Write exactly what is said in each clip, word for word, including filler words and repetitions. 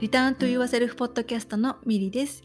リターントゥユアセルフポッドキャストのミリです。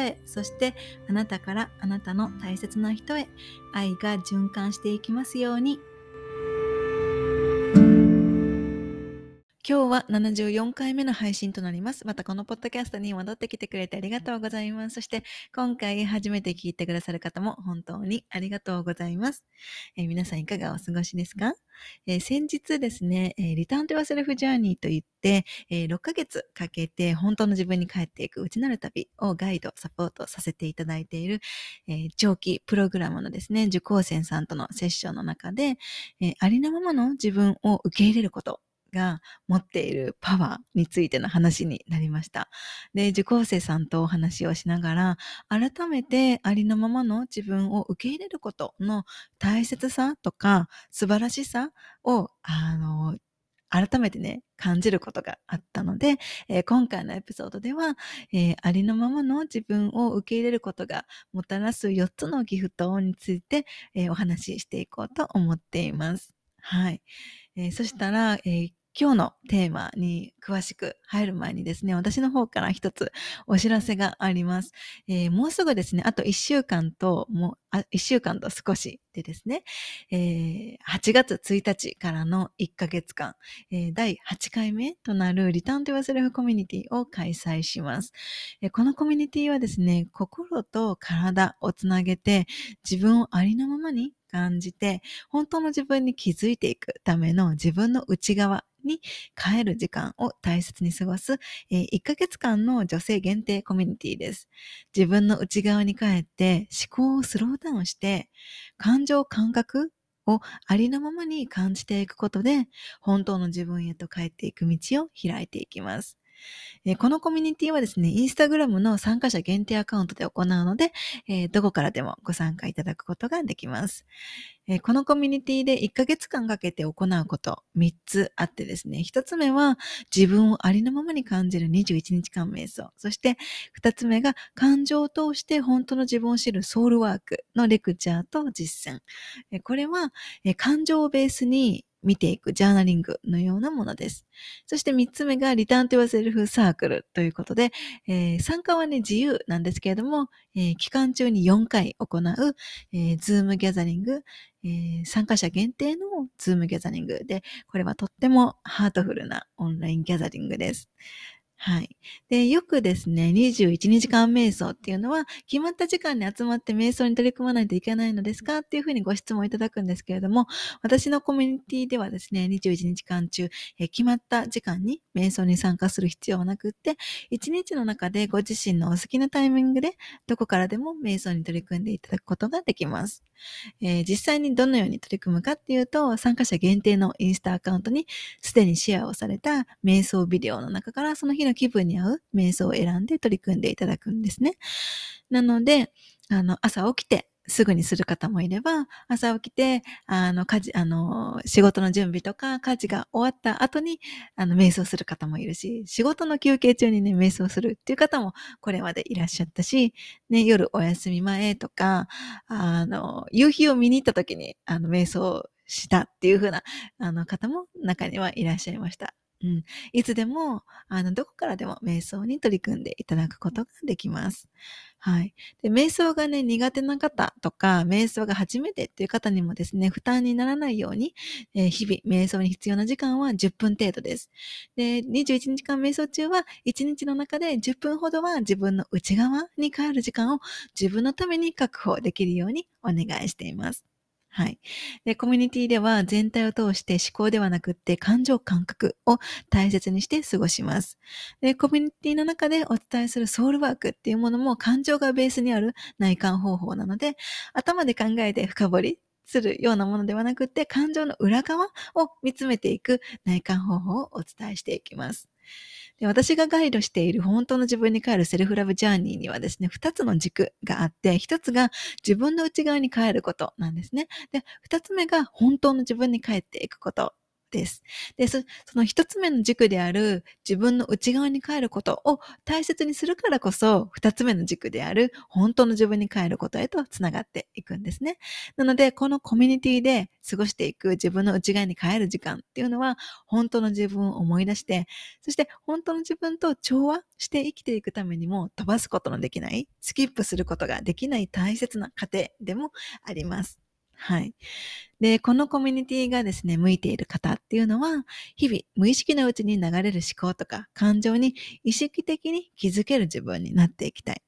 へ、そしてあなたからあなたの大切な人へ、愛が循環していきますように。今日はななじゅうよんかいめの配信となります。またこのポッドキャストに戻ってきてくれてありがとうございます。そして今回初めて聞いてくださる方も本当にありがとうございます。えー、皆さんいかがお過ごしですか？えー、先日ですね、えー、リターントゥアセルフジャーニーといって、えー、ろっかげつかけて本当の自分に帰っていく内なる旅をガイド、サポートさせていただいている、えー、長期プログラムのですね、受講生さんとのセッションの中で、えー、ありのままの自分を受け入れることが持っているパワーについての話になりました。で、受講生さんとお話をしながら、改めてありのままの自分を受け入れることの大切さとか素晴らしさをあの改めてね感じることがあったので、えー、今回のエピソードでは、えー、ありのままの自分を受け入れることがもたらすよっつのギフトについて、えー、お話ししていこうと思っています。はい、えー、そしたら、えー今日のテーマに詳しく入る前にですね、私の方から一つお知らせがあります。えー、もうすぐですね、あといっしゅうかんと、もう、あ、いっしゅうかんと少しでですね、えー、はちがつついたちからのいっかげつかん、えー、だいはちかいめとなるリターントゥアセルフコミュニティを開催します。えー、このコミュニティはですね、心と体をつなげて自分をありのままに感じて、本当の自分に気づいていくための自分の内側に帰る時間を大切に過ごす、えー、いっかげつかんの女性限定コミュニティです。自分の内側に帰って思考をスローダウンして感情感覚をありのままに感じていくことで本当の自分へと帰っていく道を開いていきます。えー、このコミュニティはですね、インスタグラムの参加者限定アカウントで行うので、えー、どこからでもご参加いただくことができます。えー、このコミュニティでいっかげつかんかけて行うことみっつあってですね、ひとつめは自分をありのままに感じるにじゅういちにちかん瞑想、そしてふたつめが感情を通して本当の自分を知るソウルワークのレクチャーと実践。えー、これは、えー、感情をベースに見ていくジャーナリングのようなものです。そして三つ目がリターントゥアセルフサークルということで、えー、参加はね自由なんですけれども、えー、期間中によんかい行う、えー、ズームギャザリング、えー、参加者限定のズームギャザリングで、これはとってもハートフルなオンラインギャザリングです。はい。で、よくですね、にじゅういちにちかん瞑想っていうのは、決まった時間に集まって瞑想に取り組まないといけないのですかっていうふうにご質問いただくんですけれども、私のコミュニティではですね、にじゅういちにちかん中、え決まった時間に瞑想に参加する必要はなくって、いちにちの中でご自身のお好きなタイミングで、どこからでも瞑想に取り組んでいただくことができます。えー、実際にどのように取り組むかっていうと、参加者限定のインスタアカウントに、すでにシェアをされた瞑想ビデオの中から、その日の気分に合う瞑想を選んで取り組んでいただくんですね。なので、あの、朝起きてすぐにする方もいれば、朝起きて、あの、家事、あの、仕事の準備とか家事が終わった後に、あの、瞑想する方もいるし、仕事の休憩中にね、瞑想するっていう方もこれまでいらっしゃったし、ね、夜お休み前とか、あの、夕日を見に行った時に、あの、瞑想をしたっていう風な、あの、方も中にはいらっしゃいました。うん、いつでもあのどこからでも瞑想に取り組んでいただくことができます。はい。で、瞑想がね苦手な方とか瞑想が初めてっていう方にもですね負担にならないように、えー、日々瞑想に必要な時間はじゅっぷん程度です。で、にじゅういちにちかん瞑想中はいちにちの中でじゅっぷんほどは自分の内側に帰る時間を自分のために確保できるようにお願いしています。はい。で、コミュニティでは全体を通して思考ではなくって感情感覚を大切にして過ごします。で、コミュニティの中でお伝えするソウルワークっていうものも感情がベースにある内観方法なので、頭で考えて深掘りするようなものではなくって感情の裏側を見つめていく内観方法をお伝えしていきます。で、私がガイドしている本当の自分に帰るセルフラブジャーニーにはですね、ふたつの軸があって、ひとつが自分の内側に帰ることなんですね。で、ふたつめが本当の自分に帰っていくことです。で、そ、その一つ目の軸である自分の内側に帰ることを大切にするからこそ、二つ目の軸である本当の自分に帰ることへとつながっていくんですね。なので、このコミュニティで過ごしていく自分の内側に帰る時間っていうのは、本当の自分を思い出して、そして本当の自分と調和して生きていくためにも、飛ばすことのできない、スキップすることができない大切な過程でもあります。はい。で、このコミュニティがですね、向いている方っていうのは、日々無意識のうちに流れる思考とか感情に意識的に気づける自分になっていきたい。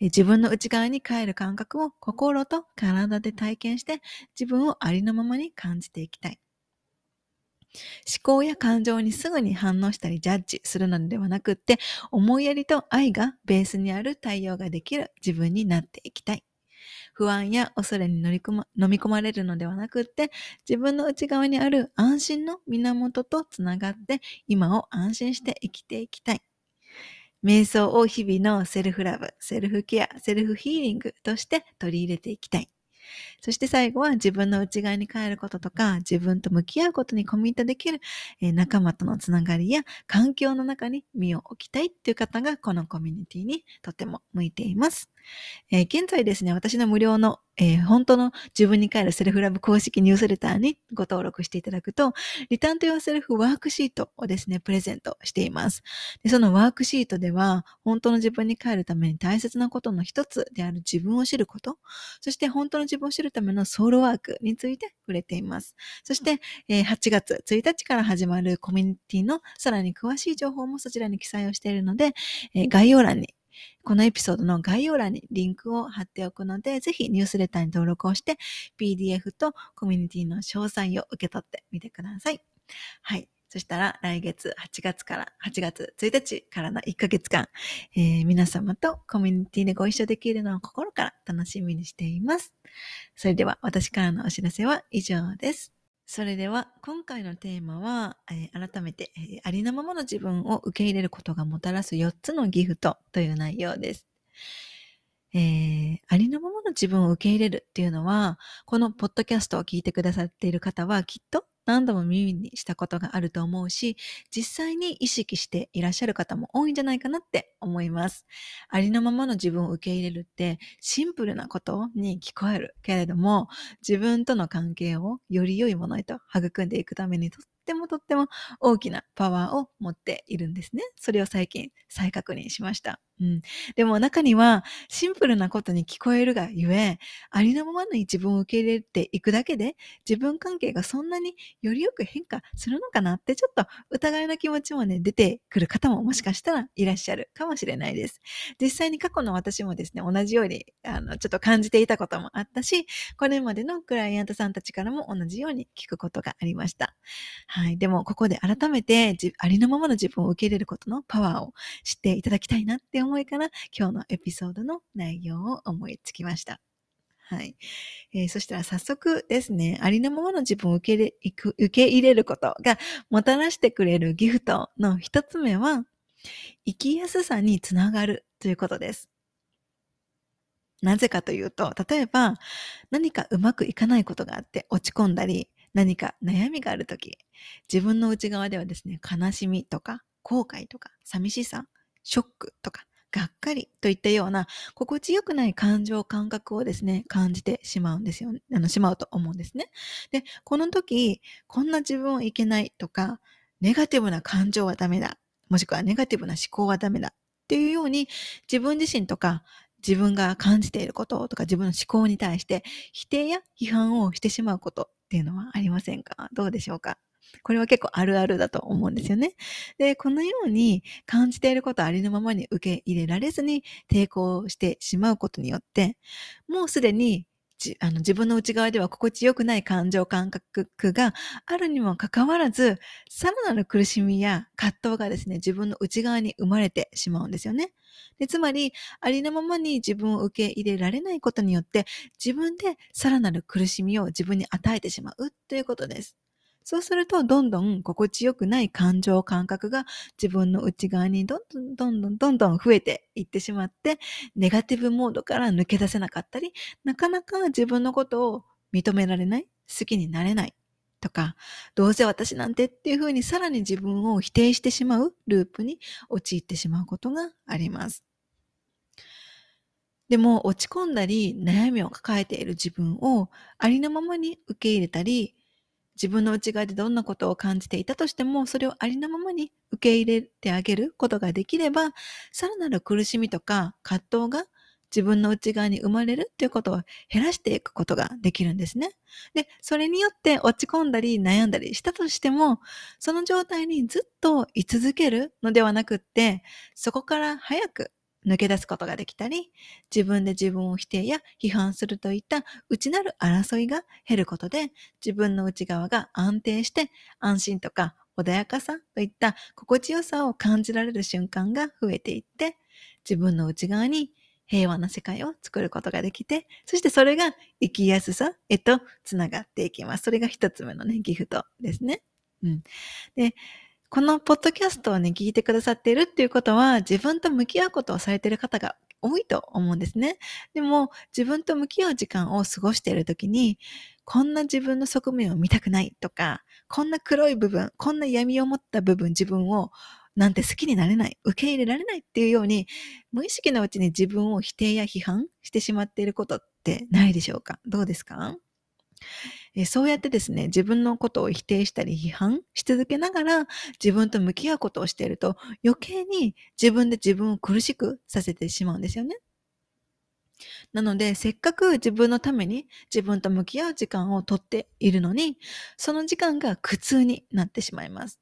自分の内側に帰る感覚を心と体で体験して、自分をありのままに感じていきたい。思考や感情にすぐに反応したりジャッジするのではなくって、思いやりと愛がベースにある対応ができる自分になっていきたい。不安や恐れに乗り込ま、飲み込まれるのではなくって、自分の内側にある安心の源とつながって、今を安心して生きていきたい。瞑想を日々のセルフラブ、セルフケア、セルフヒーリングとして取り入れていきたい。そして最後は自分の内側に帰ることとか、自分と向き合うことにコミットできる仲間とのつながりや環境の中に身を置きたいっていう方がこのコミュニティにとても向いています。えー、現在ですね、私の無料の、えー、本当の自分に帰るセルフラブ公式ニュースレターにご登録していただくと、リターンとヨセルフワークシートをですね、プレゼントしています。で、そのワークシートでは、本当の自分に帰るために大切なことの一つである自分を知ること、そして本当の自分を知るためのソウルワークについて触れています。そして、えー、はちがつついたちから始まるコミュニティのさらに詳しい情報もそちらに記載をしているので、えー、概要欄にこのエピソードの概要欄にリンクを貼っておくので、ぜひニュースレターに登録をして ピーディーエフ とコミュニティの詳細を受け取ってみてください。はい。そしたら来月はちがつからはちがつついたちからのいっかげつかん、えー、皆様とコミュニティでご一緒できるのを心から楽しみにしています。それでは私からのお知らせは以上です。それでは今回のテーマは、えー、改めて、えー、ありのままの自分を受け入れることがもたらすよっつのギフトという内容です。えー、ありのままの自分を受け入れるっていうのは、このポッドキャストを聞いてくださっている方はきっと何度も耳にしたことがあると思うし、実際に意識していらっしゃる方も多いんじゃないかなって思います。ありのままの自分を受け入れるってシンプルなことに聞こえるけれども、自分との関係をより良いものへと育んでいくためにとってもとっても大きなパワーを持っているんですね。それを最近再確認しました。うん、でも中にはシンプルなことに聞こえるがゆえ、ありのままの自分を受け入れていくだけで自分関係がそんなによりよく変化するのかなって、ちょっと疑いの気持ちもね、出てくる方ももしかしたらいらっしゃるかもしれないです。実際に過去の私もですね、同じようにあのちょっと感じていたこともあったし、これまでのクライアントさんたちからも同じように聞くことがありました。はい。でもここで改めてありのままの自分を受け入れることのパワーを知っていただきたいなって思います思いから、今日のエピソードの内容を思いつきました。はい、えー、そしたら早速ですね、ありのままの自分を受け入れ、受け入れることがもたらしてくれるギフトの一つ目は、生きやすさにつながるということです。なぜかというと、例えば何かうまくいかないことがあって落ち込んだり、何か悩みがあるとき、自分の内側ではですね、悲しみとか後悔とか寂しさ、ショックとかがっかりといったような心地よくない感情感覚をですね、感じてしまうんですよ、ね、あのしまうと思うんですね。で、この時こんな自分はいけないとか、ネガティブな感情はダメだ、もしくはネガティブな思考はダメだっていうように、自分自身とか自分が感じていることとか自分の思考に対して否定や批判をしてしまうことっていうのはありませんか？どうでしょうか？これは結構あるあるだと思うんですよね。で、このように感じていることをありのままに受け入れられずに抵抗してしまうことによって、もうすでにじあの自分の内側では心地よくない感情感覚があるにもかかわらず、さらなる苦しみや葛藤がですね、自分の内側に生まれてしまうんですよね。で、つまり、ありのままに自分を受け入れられないことによって、自分でさらなる苦しみを自分に与えてしまうということです。そうするとどんどん心地よくない感情感覚が自分の内側にどんどんどんどんどんどん増えていってしまって、ネガティブモードから抜け出せなかったり、なかなか自分のことを認められない、好きになれないとか、どうせ私なんてっていうふうにさらに自分を否定してしまうループに陥ってしまうことがあります。でも落ち込んだり悩みを抱えている自分をありのままに受け入れたり、自分の内側でどんなことを感じていたとしてもそれをありのままに受け入れてあげることができれば、さらなる苦しみとか葛藤が自分の内側に生まれるということを減らしていくことができるんですね。で、それによって落ち込んだり悩んだりしたとしても、その状態にずっと居続けるのではなくって、そこから早く抜け出すことができたり、自分で自分を否定や批判するといった内なる争いが減ることで、自分の内側が安定して安心とか穏やかさといった心地よさを感じられる瞬間が増えていって、自分の内側に平和な世界を作ることができて、そしてそれが生きやすさへとつながっていきます。それが一つ目のね、ギフトですね。うん、で、このポッドキャストをね、聞いてくださっているっていうことは、自分と向き合うことをされている方が多いと思うんですね。でも自分と向き合う時間を過ごしているときに、こんな自分の側面を見たくないとか、こんな黒い部分、こんな闇を持った部分、自分をなんて好きになれない、受け入れられないっていうように、無意識のうちに自分を否定や批判してしまっていることってないでしょうか？どうですか？えそうやってですね、自分のことを否定したり批判し続けながら自分と向き合うことをしていると、余計に自分で自分を苦しくさせてしまうんですよね。なので、せっかく自分のために自分と向き合う時間をとっているのに、その時間が苦痛になってしまいます。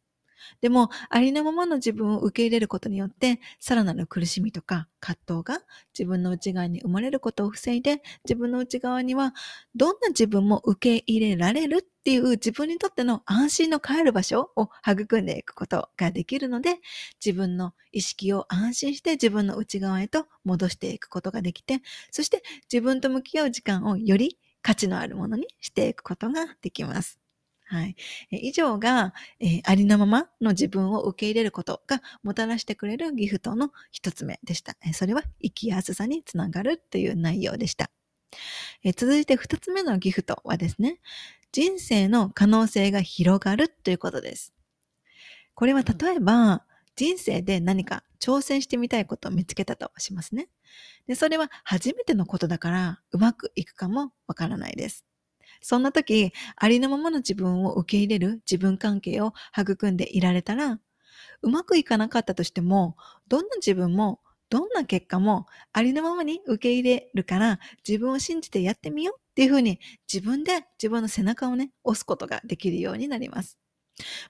でもありのままの自分を受け入れることによって、さらなる苦しみとか葛藤が自分の内側に生まれることを防いで、自分の内側にはどんな自分も受け入れられるっていう自分にとっての安心の帰る場所を育んでいくことができるので、自分の意識を安心して自分の内側へと戻していくことができて、そして自分と向き合う時間をより価値のあるものにしていくことができます。はい、以上が、えー、ありのままの自分を受け入れることがもたらしてくれるギフトの一つ目でした。それは生きやすさにつながるという内容でした。えー、続いて二つ目のギフトはですね、人生の可能性が広がるということです。これは例えば人生で何か挑戦してみたいことを見つけたとしますね。で、それは初めてのことだからうまくいくかもわからないです。そんな時、ありのままの自分を受け入れる自分関係を育んでいられたら、うまくいかなかったとしても、どんな自分もどんな結果もありのままに受け入れるから、自分を信じてやってみようっていうふうに、自分で自分の背中をね、押すことができるようになります。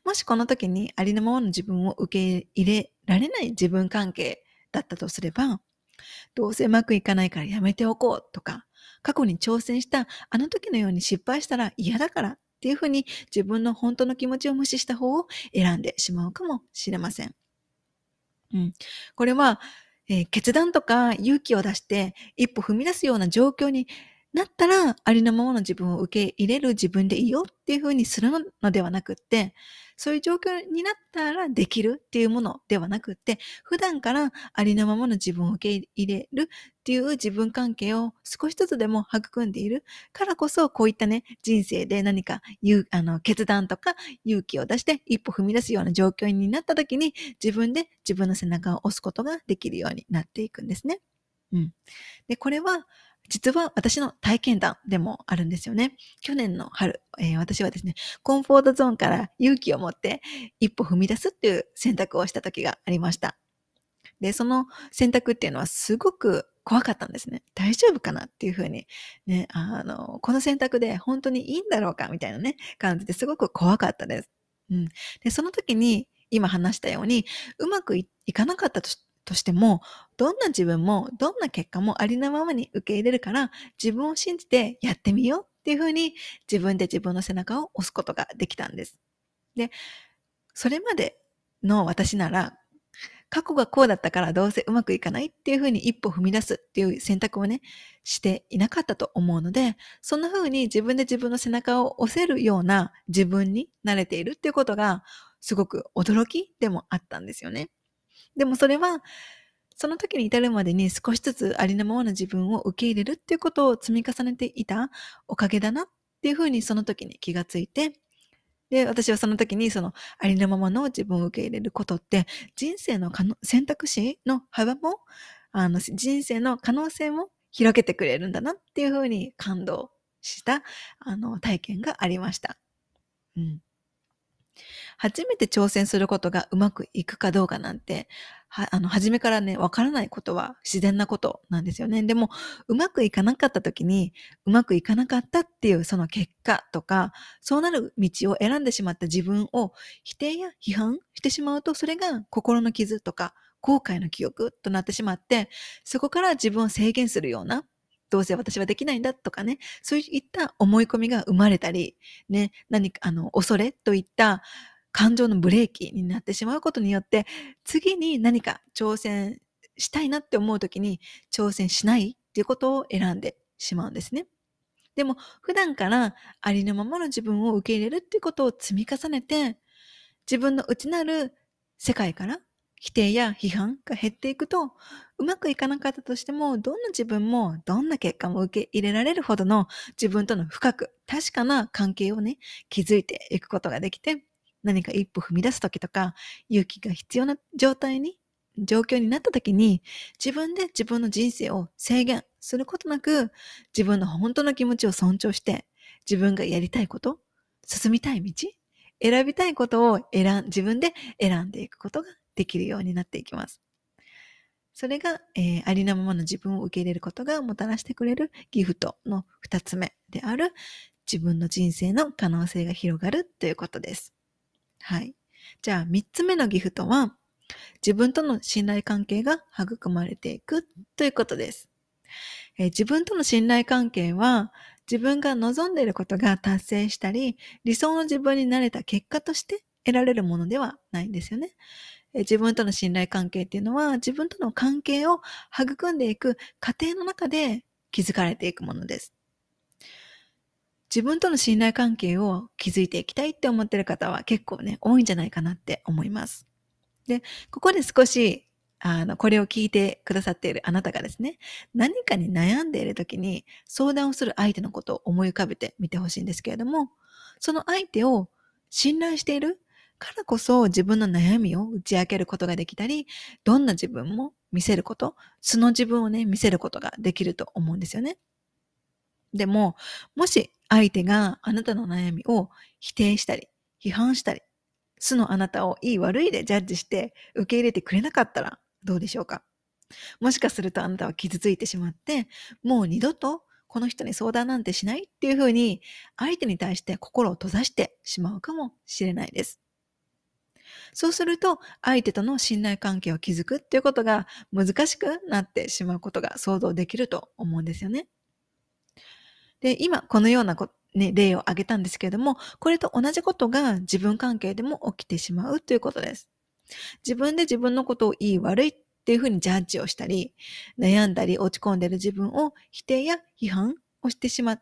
もしこの時にありのままの自分を受け入れられない自分関係だったとすれば、どうせうまくいかないからやめておこうとか、過去に挑戦したあの時のように失敗したら嫌だからっていうふうに、自分の本当の気持ちを無視した方を選んでしまうかもしれません。うん、これは、えー、決断とか勇気を出して一歩踏み出すような状況になったら、ありのままの自分を受け入れる自分でいいよっていうふうにするのではなくって、そういう状況になったらできるっていうものではなくって、普段からありのままの自分を受け入れるっていう自分関係を少しずつでも育んでいるからこそ、こういったね、人生で何かゆあの決断とか勇気を出して一歩踏み出すような状況になった時に、自分で自分の背中を押すことができるようになっていくんですね。うん、で、これは実は私の体験談でもあるんですよね。去年の春、えー、私はですね、コンフォートゾーンから勇気を持って一歩踏み出すっていう選択をした時がありました。で、その選択っていうのはすごく怖かったんですね。大丈夫かなっていうふうに、ね、あの、この選択で本当にいいんだろうかみたいなね、感じですごく怖かったです。うん。で、その時に今話したように、うまく い, いかなかったとして、としても、どんな自分もどんな結果もありのままに受け入れるから、自分を信じてやってみようっていう風に、自分で自分の背中を押すことができたんです。で、それまでの私なら、過去がこうだったからどうせうまくいかないっていうふうに一歩踏み出すっていう選択をね、していなかったと思うので、そんなふうに自分で自分の背中を押せるような自分に慣れているっていうことがすごく驚きでもあったんですよね。でもそれはその時に至るまでに少しずつありのままの自分を受け入れるっていうことを積み重ねていたおかげだなっていうふうにその時に気がついて、で、私はその時にそのありのままの自分を受け入れることって人生の可能選択肢の幅もあの人生の可能性も広げてくれるんだなっていうふうに感動したあの体験がありました。うん。初めて挑戦することがうまくいくかどうかなんて、はあの初めからね、わからないことは自然なことなんですよね。でもうまくいかなかった時にうまくいかなかったっていうその結果とか、そうなる道を選んでしまった自分を否定や批判してしまうと、それが心の傷とか後悔の記憶となってしまって、そこから自分を制限するような、どうせ私はできないんだとかね、そういった思い込みが生まれたり、ね、何かあの恐れといった感情のブレーキになってしまうことによって、次に何か挑戦したいなって思うときに挑戦しないっていうことを選んでしまうんですね。でも普段からありのままの自分を受け入れるっていうことを積み重ねて、自分の内なる世界から否定や批判が減っていくと、うまくいかなかったとしても、どんな自分もどんな結果も受け入れられるほどの自分との深く確かな関係をね、築いていくことができて、何か一歩踏み出す時とか勇気が必要な状態に状況になった時に、自分で自分の人生を制限することなく、自分の本当の気持ちを尊重して、自分がやりたいこと、進みたい道、選びたいことを選ん自分で選んでいくことができるようになっていきます。それが、えー、ありのままの自分を受け入れることがもたらしてくれるギフトのふたつめである、自分の人生の可能性が広がるということです。はい。じゃあみっつめのギフトは、自分との信頼関係が育まれていくということです。えー、自分との信頼関係は、自分が望んでいることが達成したり、理想の自分になれた結果として得られるものではないんですよね。自分との信頼関係っていうのは、自分との関係を育んでいく過程の中で築かれていくものです。自分との信頼関係を築いていきたいって思ってる方は結構ね、多いんじゃないかなって思います。で、ここで少し、あの、これを聞いてくださっているあなたがですね、何かに悩んでいる時に相談をする相手のことを思い浮かべてみてほしいんですけれども、その相手を信頼しているからこそ、自分の悩みを打ち明けることができたり、どんな自分も見せること、素の自分をね、見せることができると思うんですよね。でも、もし相手があなたの悩みを否定したり、批判したり、素のあなたをいい悪いでジャッジして受け入れてくれなかったらどうでしょうか。もしかするとあなたは傷ついてしまって、もう二度とこの人に相談なんてしないっていうふうに、相手に対して心を閉ざしてしまうかもしれないです。そうすると、相手との信頼関係を築くっていうことが難しくなってしまうことが想像できると思うんですよね。で、今このようなこ、ね、例を挙げたんですけれども、これと同じことが自分関係でも起きてしまうということです。自分で自分のことをいい悪いっていうふうにジャッジをしたり、悩んだり落ち込んでいる自分を否定や批判をしてしまう。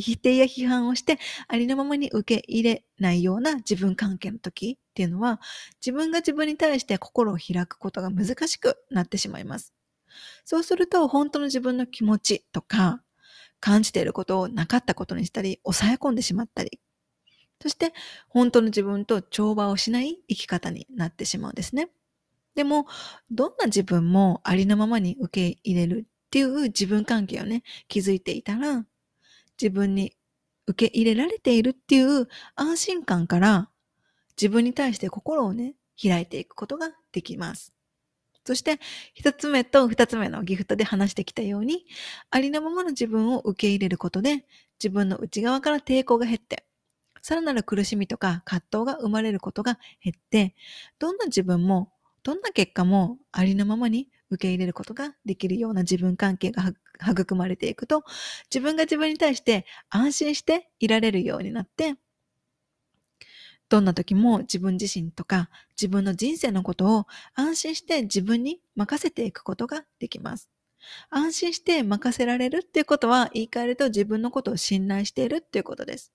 否定や批判をしてありのままに受け入れないような自分関係の時っていうのは、自分が自分に対して心を開くことが難しくなってしまいます。そうすると、本当の自分の気持ちとか感じていることをなかったことにしたり、抑え込んでしまったり、そして本当の自分と調和をしない生き方になってしまうんですね。でも、どんな自分もありのままに受け入れるっていう自分関係をね、築いていたら、自分に受け入れられているっていう安心感から、自分に対して心をね、開いていくことができます。そして一つ目と二つ目のギフトで話してきたように、ありのままの自分を受け入れることで、自分の内側から抵抗が減って、さらなる苦しみとか葛藤が生まれることが減って、どんな自分もどんな結果もありのままに受け入れることができるような自分関係が育まれていくと、自分が自分に対して安心していられるようになって、どんな時も自分自身とか自分の人生のことを安心して自分に任せていくことができます。安心して任せられるっていうことは、言い換えると自分のことを信頼しているっていうことです。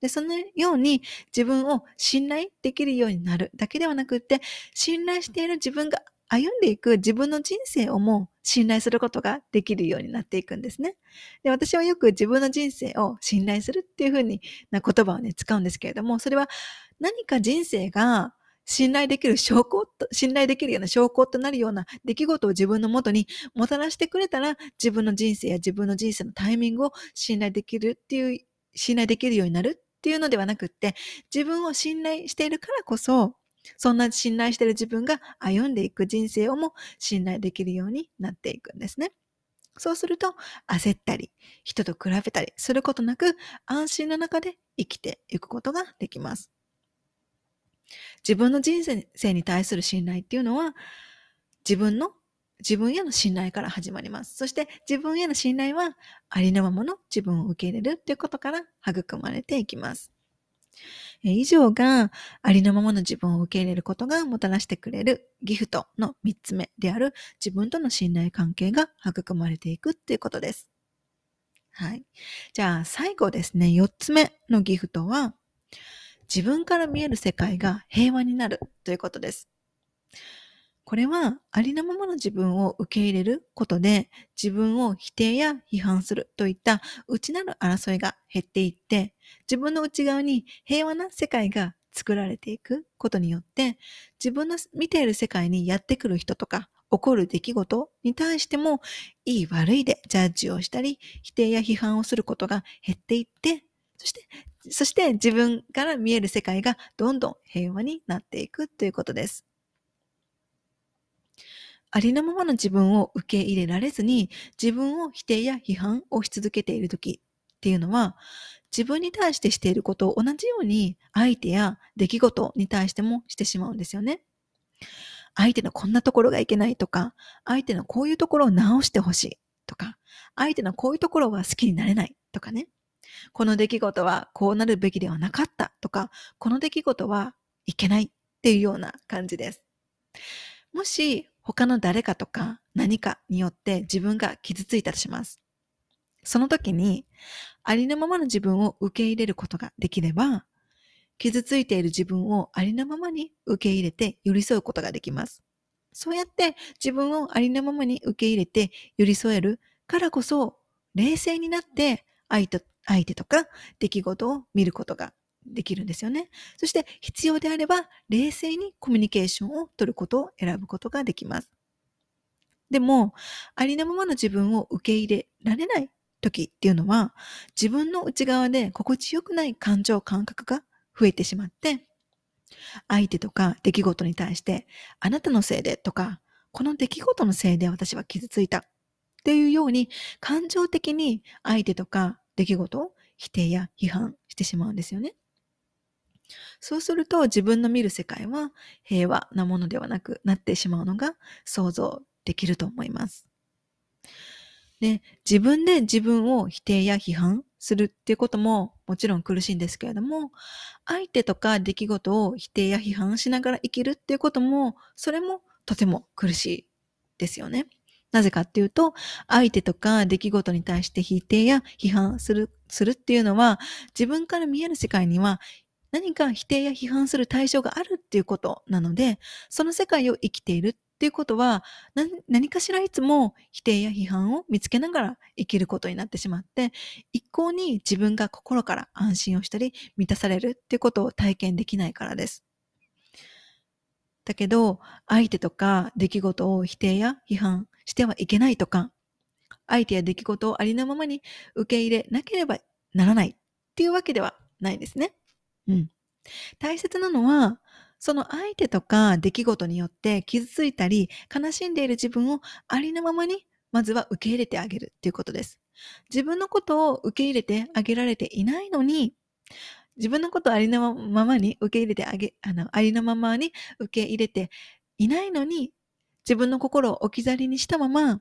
で、そのように自分を信頼できるようになるだけではなくって、信頼している自分が歩んでいく自分の人生をも信頼することができるようになっていくんですね。で、私はよく自分の人生を信頼するっていうふうにな言葉をね、使うんですけれども、それは何か人生が信頼できる証拠と、信頼できるような証拠となるような出来事を自分のもとにもたらしてくれたら、自分の人生や自分の人生のタイミングを信頼できるっていう、信頼できるようになるっていうのではなくって、自分を信頼しているからこそ、そんな信頼している自分が歩んでいく人生をも信頼できるようになっていくんですね。そうすると焦ったり人と比べたりすることなく、安心の中で生きていくことができます。自分の人生に対する信頼っていうのは、自分の自分への信頼から始まります。そして自分への信頼はありのままの自分を受け入れるっていうことから育まれていきます。以上がありのままの自分を受け入れることがもたらしてくれるギフトのみっつめである、自分との信頼関係が育まれていくっていうことです。はい。じゃあ最後ですね、よっつめのギフトは、自分から見える世界が平和になるということです。これはありのままの自分を受け入れることで、自分を否定や批判するといった内なる争いが減っていって、自分の内側に平和な世界が作られていくことによって、自分の見ている世界にやってくる人とか起こる出来事に対しても、いい悪いでジャッジをしたり否定や批判をすることが減っていって、そしてそして自分から見える世界がどんどん平和になっていくということです。ありのままの自分を受け入れられずに、自分を否定や批判をし続けている時っていうのは、自分に対してしていることを同じように相手や出来事に対してもしてしまうんですよね。相手のこんなところがいけないとか、相手のこういうところを直してほしいとか、相手のこういうところは好きになれないとかね。この出来事はこうなるべきではなかったとか、この出来事はいけないっていうような感じです。もし他の誰かとか何かによって自分が傷ついたとします。その時にありのままの自分を受け入れることができれば、傷ついている自分をありのままに受け入れて寄り添うことができます。そうやって自分をありのままに受け入れて寄り添えるからこそ、冷静になって相手、相手とか出来事を見ることができるんですよね。そして必要であれば冷静にコミュニケーションを取ることを選ぶことができます。でもありのままの自分を受け入れられない時っていうのは、自分の内側で心地よくない感情感覚が増えてしまって、相手とか出来事に対してあなたのせいでとか、この出来事のせいで私は傷ついたっていうように、感情的に相手とか出来事を否定や批判してしまうんですよね。そうすると自分の見る世界は平和なものではなくなってしまうのが想像できると思います。で、自分で自分を否定や批判するっていうことももちろん苦しいんですけれども、相手とか出来事を否定や批判しながら生きるっていうことも、それもとても苦しいですよね。なぜかっていうと、相手とか出来事に対して否定や批判する、するっていうのは、自分から見える世界には何か否定や批判する対象があるっていうことなので、その世界を生きているっていうことは、何、何かしらいつも否定や批判を見つけながら生きることになってしまって、一向に自分が心から安心をしたり満たされるっていうことを体験できないからです。だけど、相手とか出来事を否定や批判してはいけないとか、相手や出来事をありのままに受け入れなければならないっていうわけではないですね。うん、大切なのは、その相手とか出来事によって傷ついたり悲しんでいる自分をありのままにまずは受け入れてあげるっていうことです。自分のことを受け入れてあげられていないのに、自分のことをありのままに受け入れてあげ、あの、ありのままに受け入れていないのに、自分の心を置き去りにしたまま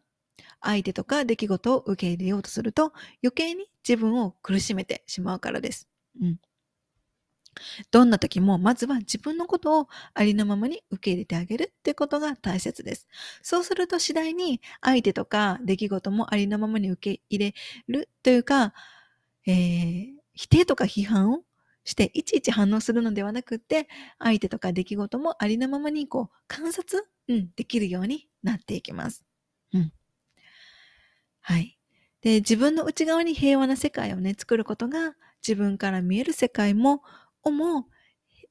相手とか出来事を受け入れようとすると、余計に自分を苦しめてしまうからです。うんどんな時もまずは自分のことをありのままに受け入れてあげるってことが大切です。そうすると次第に相手とか出来事もありのままに受け入れるというか、えー、否定とか批判をしていちいち反応するのではなくて、相手とか出来事もありのままにこう観察、うん、できるようになっていきます。うん、はい。で、自分の内側に平和な世界をね、作ることが自分から見える世界もをも、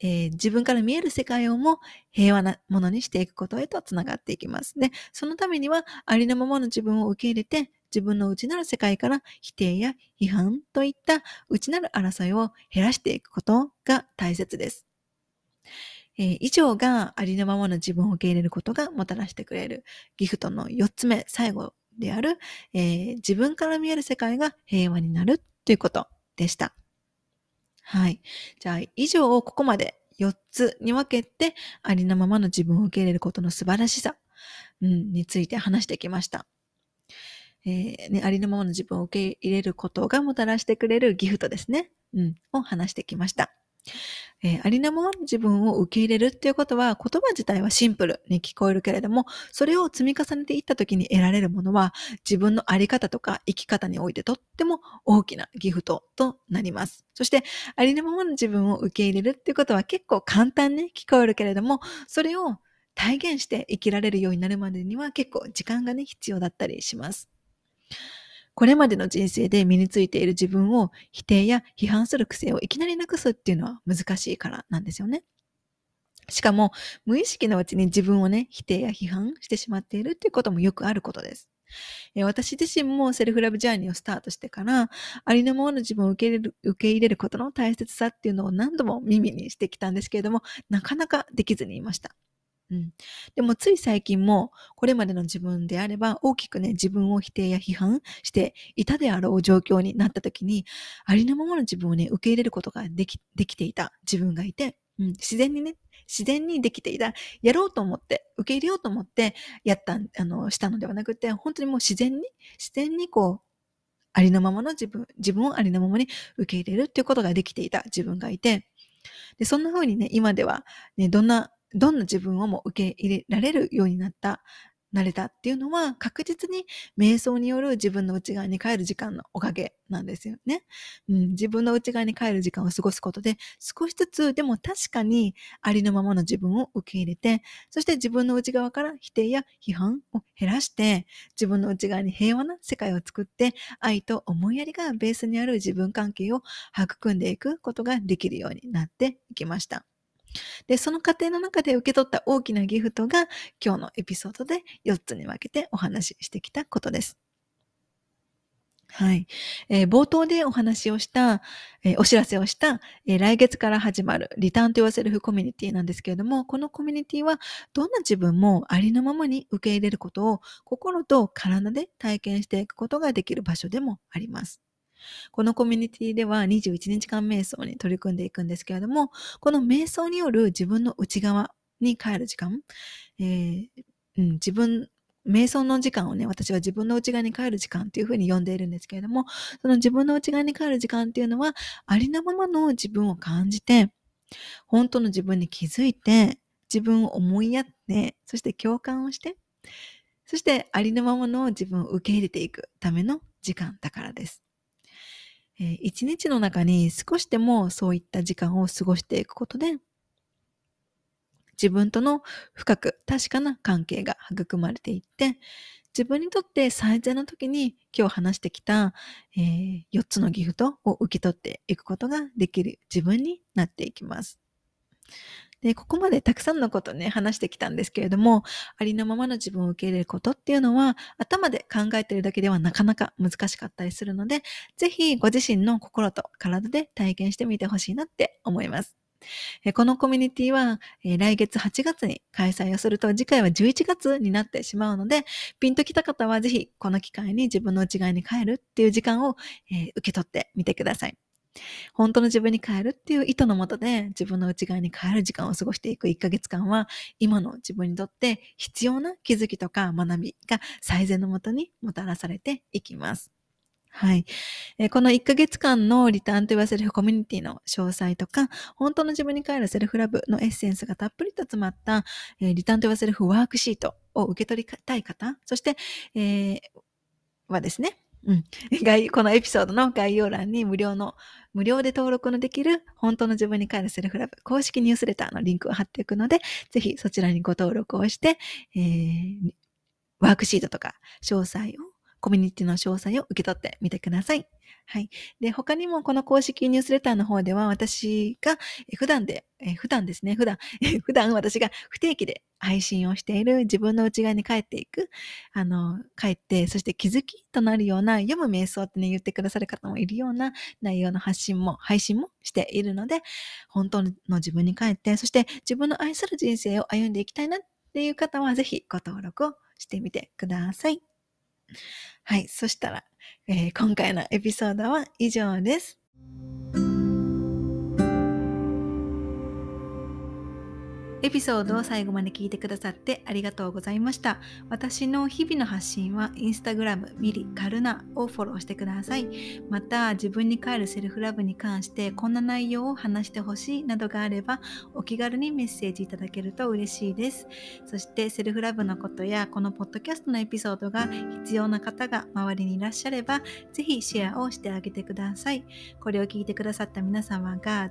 えー、自分から見える世界をも平和なものにしていくことへとつながっていきます。で、そのためにはありのままの自分を受け入れて、自分の内なる世界から否定や批判といった内なる争いを減らしていくことが大切です。えー、以上がありのままの自分を受け入れることがもたらしてくれるギフトのよっつめ、最後である、えー、自分から見える世界が平和になるということでした。はい。じゃあ、以上をここまでよっつに分けて、ありのままの自分を受け入れることの素晴らしさ、うん、について話してきました。えーね、ありのままの自分を受け入れることがもたらしてくれるギフトですね、うん、を話してきました、えー、ありのままの自分を受け入れるっていうことは、言葉自体はシンプルに聞こえるけれども、それを積み重ねていった時に得られるものは、自分の在り方とか生き方においてとっても大きなギフトとなります。そしてありのままの自分を受け入れるっていうことは結構簡単に聞こえるけれども、それを体現して生きられるようになるまでには結構時間がね、必要だったりします。これまでの人生で身についている自分を否定や批判する癖をいきなりなくすっていうのは難しいからなんですよね。しかも無意識のうちに自分をね、否定や批判してしまっているっていうこともよくあることです。私自身もセルフラブジャーニーをスタートしてから、ありのままの自分を受け入れる、受け入れることの大切さっていうのを何度も耳にしてきたんですけれども、なかなかできずにいました。うん、でもつい最近も、これまでの自分であれば大きくね、自分を否定や批判していたであろう状況になった時に、ありのままの自分をね、受け入れることができ、できていた自分がいて、うん、自然にね、自然にできていた、やろうと思って、受け入れようと思ってやった、あの、したのではなくて、本当にもう自然に、自然にこう、ありのままの自分、自分をありのままに受け入れるっていうことができていた自分がいて、で、そんな風にね、今ではね、どんな、どんな自分をも受け入れられるようになった、なれたっていうのは、確実に瞑想による自分の内側に帰る時間のおかげなんですよね。うん、自分の内側に帰る時間を過ごすことで、少しずつでも確かにありのままの自分を受け入れて、そして自分の内側から否定や批判を減らして、自分の内側に平和な世界を作って、愛と思いやりがベースにある自分関係を育んでいくことができるようになっていきました。で、その過程の中で受け取った大きなギフトが、今日のエピソードでよっつに分けてお話ししてきたことです。はい。えー、冒頭でお話をした、えー、お知らせをした、えー、来月から始まるリターントゥアセルフコミュニティなんですけれども、このコミュニティはどんな自分もありのままに受け入れることを心と体で体験していくことができる場所でもあります。このコミュニティではにじゅういちにちかん瞑想に取り組んでいくんですけれども、この瞑想による自分の内側に帰る時間、えーうん、自分、瞑想の時間をね、私は自分の内側に帰る時間というふうに呼んでいるんですけれども、その自分の内側に帰る時間っていうのは、ありのままの自分を感じて、本当の自分に気づいて、自分を思いやって、そして共感をして、そしてありのままの自分を受け入れていくための時間だからです。一日の中に少しでもそういった時間を過ごしていくことで、自分との深く確かな関係が育まれていって、自分にとって最善の時に今日話してきた、えー、よっつのギフトを受け取っていくことができる自分になっていきます。で、ここまでたくさんのことね、話してきたんですけれども、ありのままの自分を受け入れることっていうのは、頭で考えているだけではなかなか難しかったりするので、ぜひご自身の心と体で体験してみてほしいなって思います。このコミュニティは来月はちがつに開催をすると、次回はじゅういちがつになってしまうので、ピンときた方はぜひこの機会に自分の内側に帰るっていう時間を受け取ってみてください。本当の自分に変えるっていう意図のもとで、自分の内側に変える時間を過ごしていくいっかげつかんは、今の自分にとって必要な気づきとか学びが最善のもとにもたらされていきます。はい、えー、このいっかげつかんのリターンと言わせるコミュニティの詳細とか、本当の自分に帰るセルフラブのエッセンスがたっぷりと詰まった、えー、リターンと言わせるワークシートを受け取りたい方、そして、えー、はですね、うん、このエピソードの概要欄に無料の、無料で登録のできる本当の自分に帰るセルフラブ公式ニュースレターのリンクを貼っていくので、ぜひそちらにご登録をして、えー、ワークシートとか詳細を、コミュニティの詳細を受け取ってみてください。はい。で、他にもこの公式ニュースレターの方では、私が普段で、え普段ですね、普段、普段私が不定期で配信をしている自分の内側に帰っていく、あの、帰って、そして気づきとなるような、読む瞑想ってね、言ってくださる方もいるような内容の発信も、配信もしているので、本当の自分に帰って、そして自分の愛する人生を歩んでいきたいなっていう方は、ぜひご登録をしてみてください。はい、そしたら、えー、今回のエピソードは以上です。エピソードを最後まで聞いてくださってありがとうございました。私の日々の発信はインスタグラムミリカルナをフォローしてください。また、自分に帰るセルフラブに関してこんな内容を話してほしいなどがあれば、お気軽にメッセージいただけると嬉しいです。そして、セルフラブのことやこのポッドキャストのエピソードが必要な方が周りにいらっしゃれば、ぜひシェアをしてあげてください。これを聞いてくださった皆様が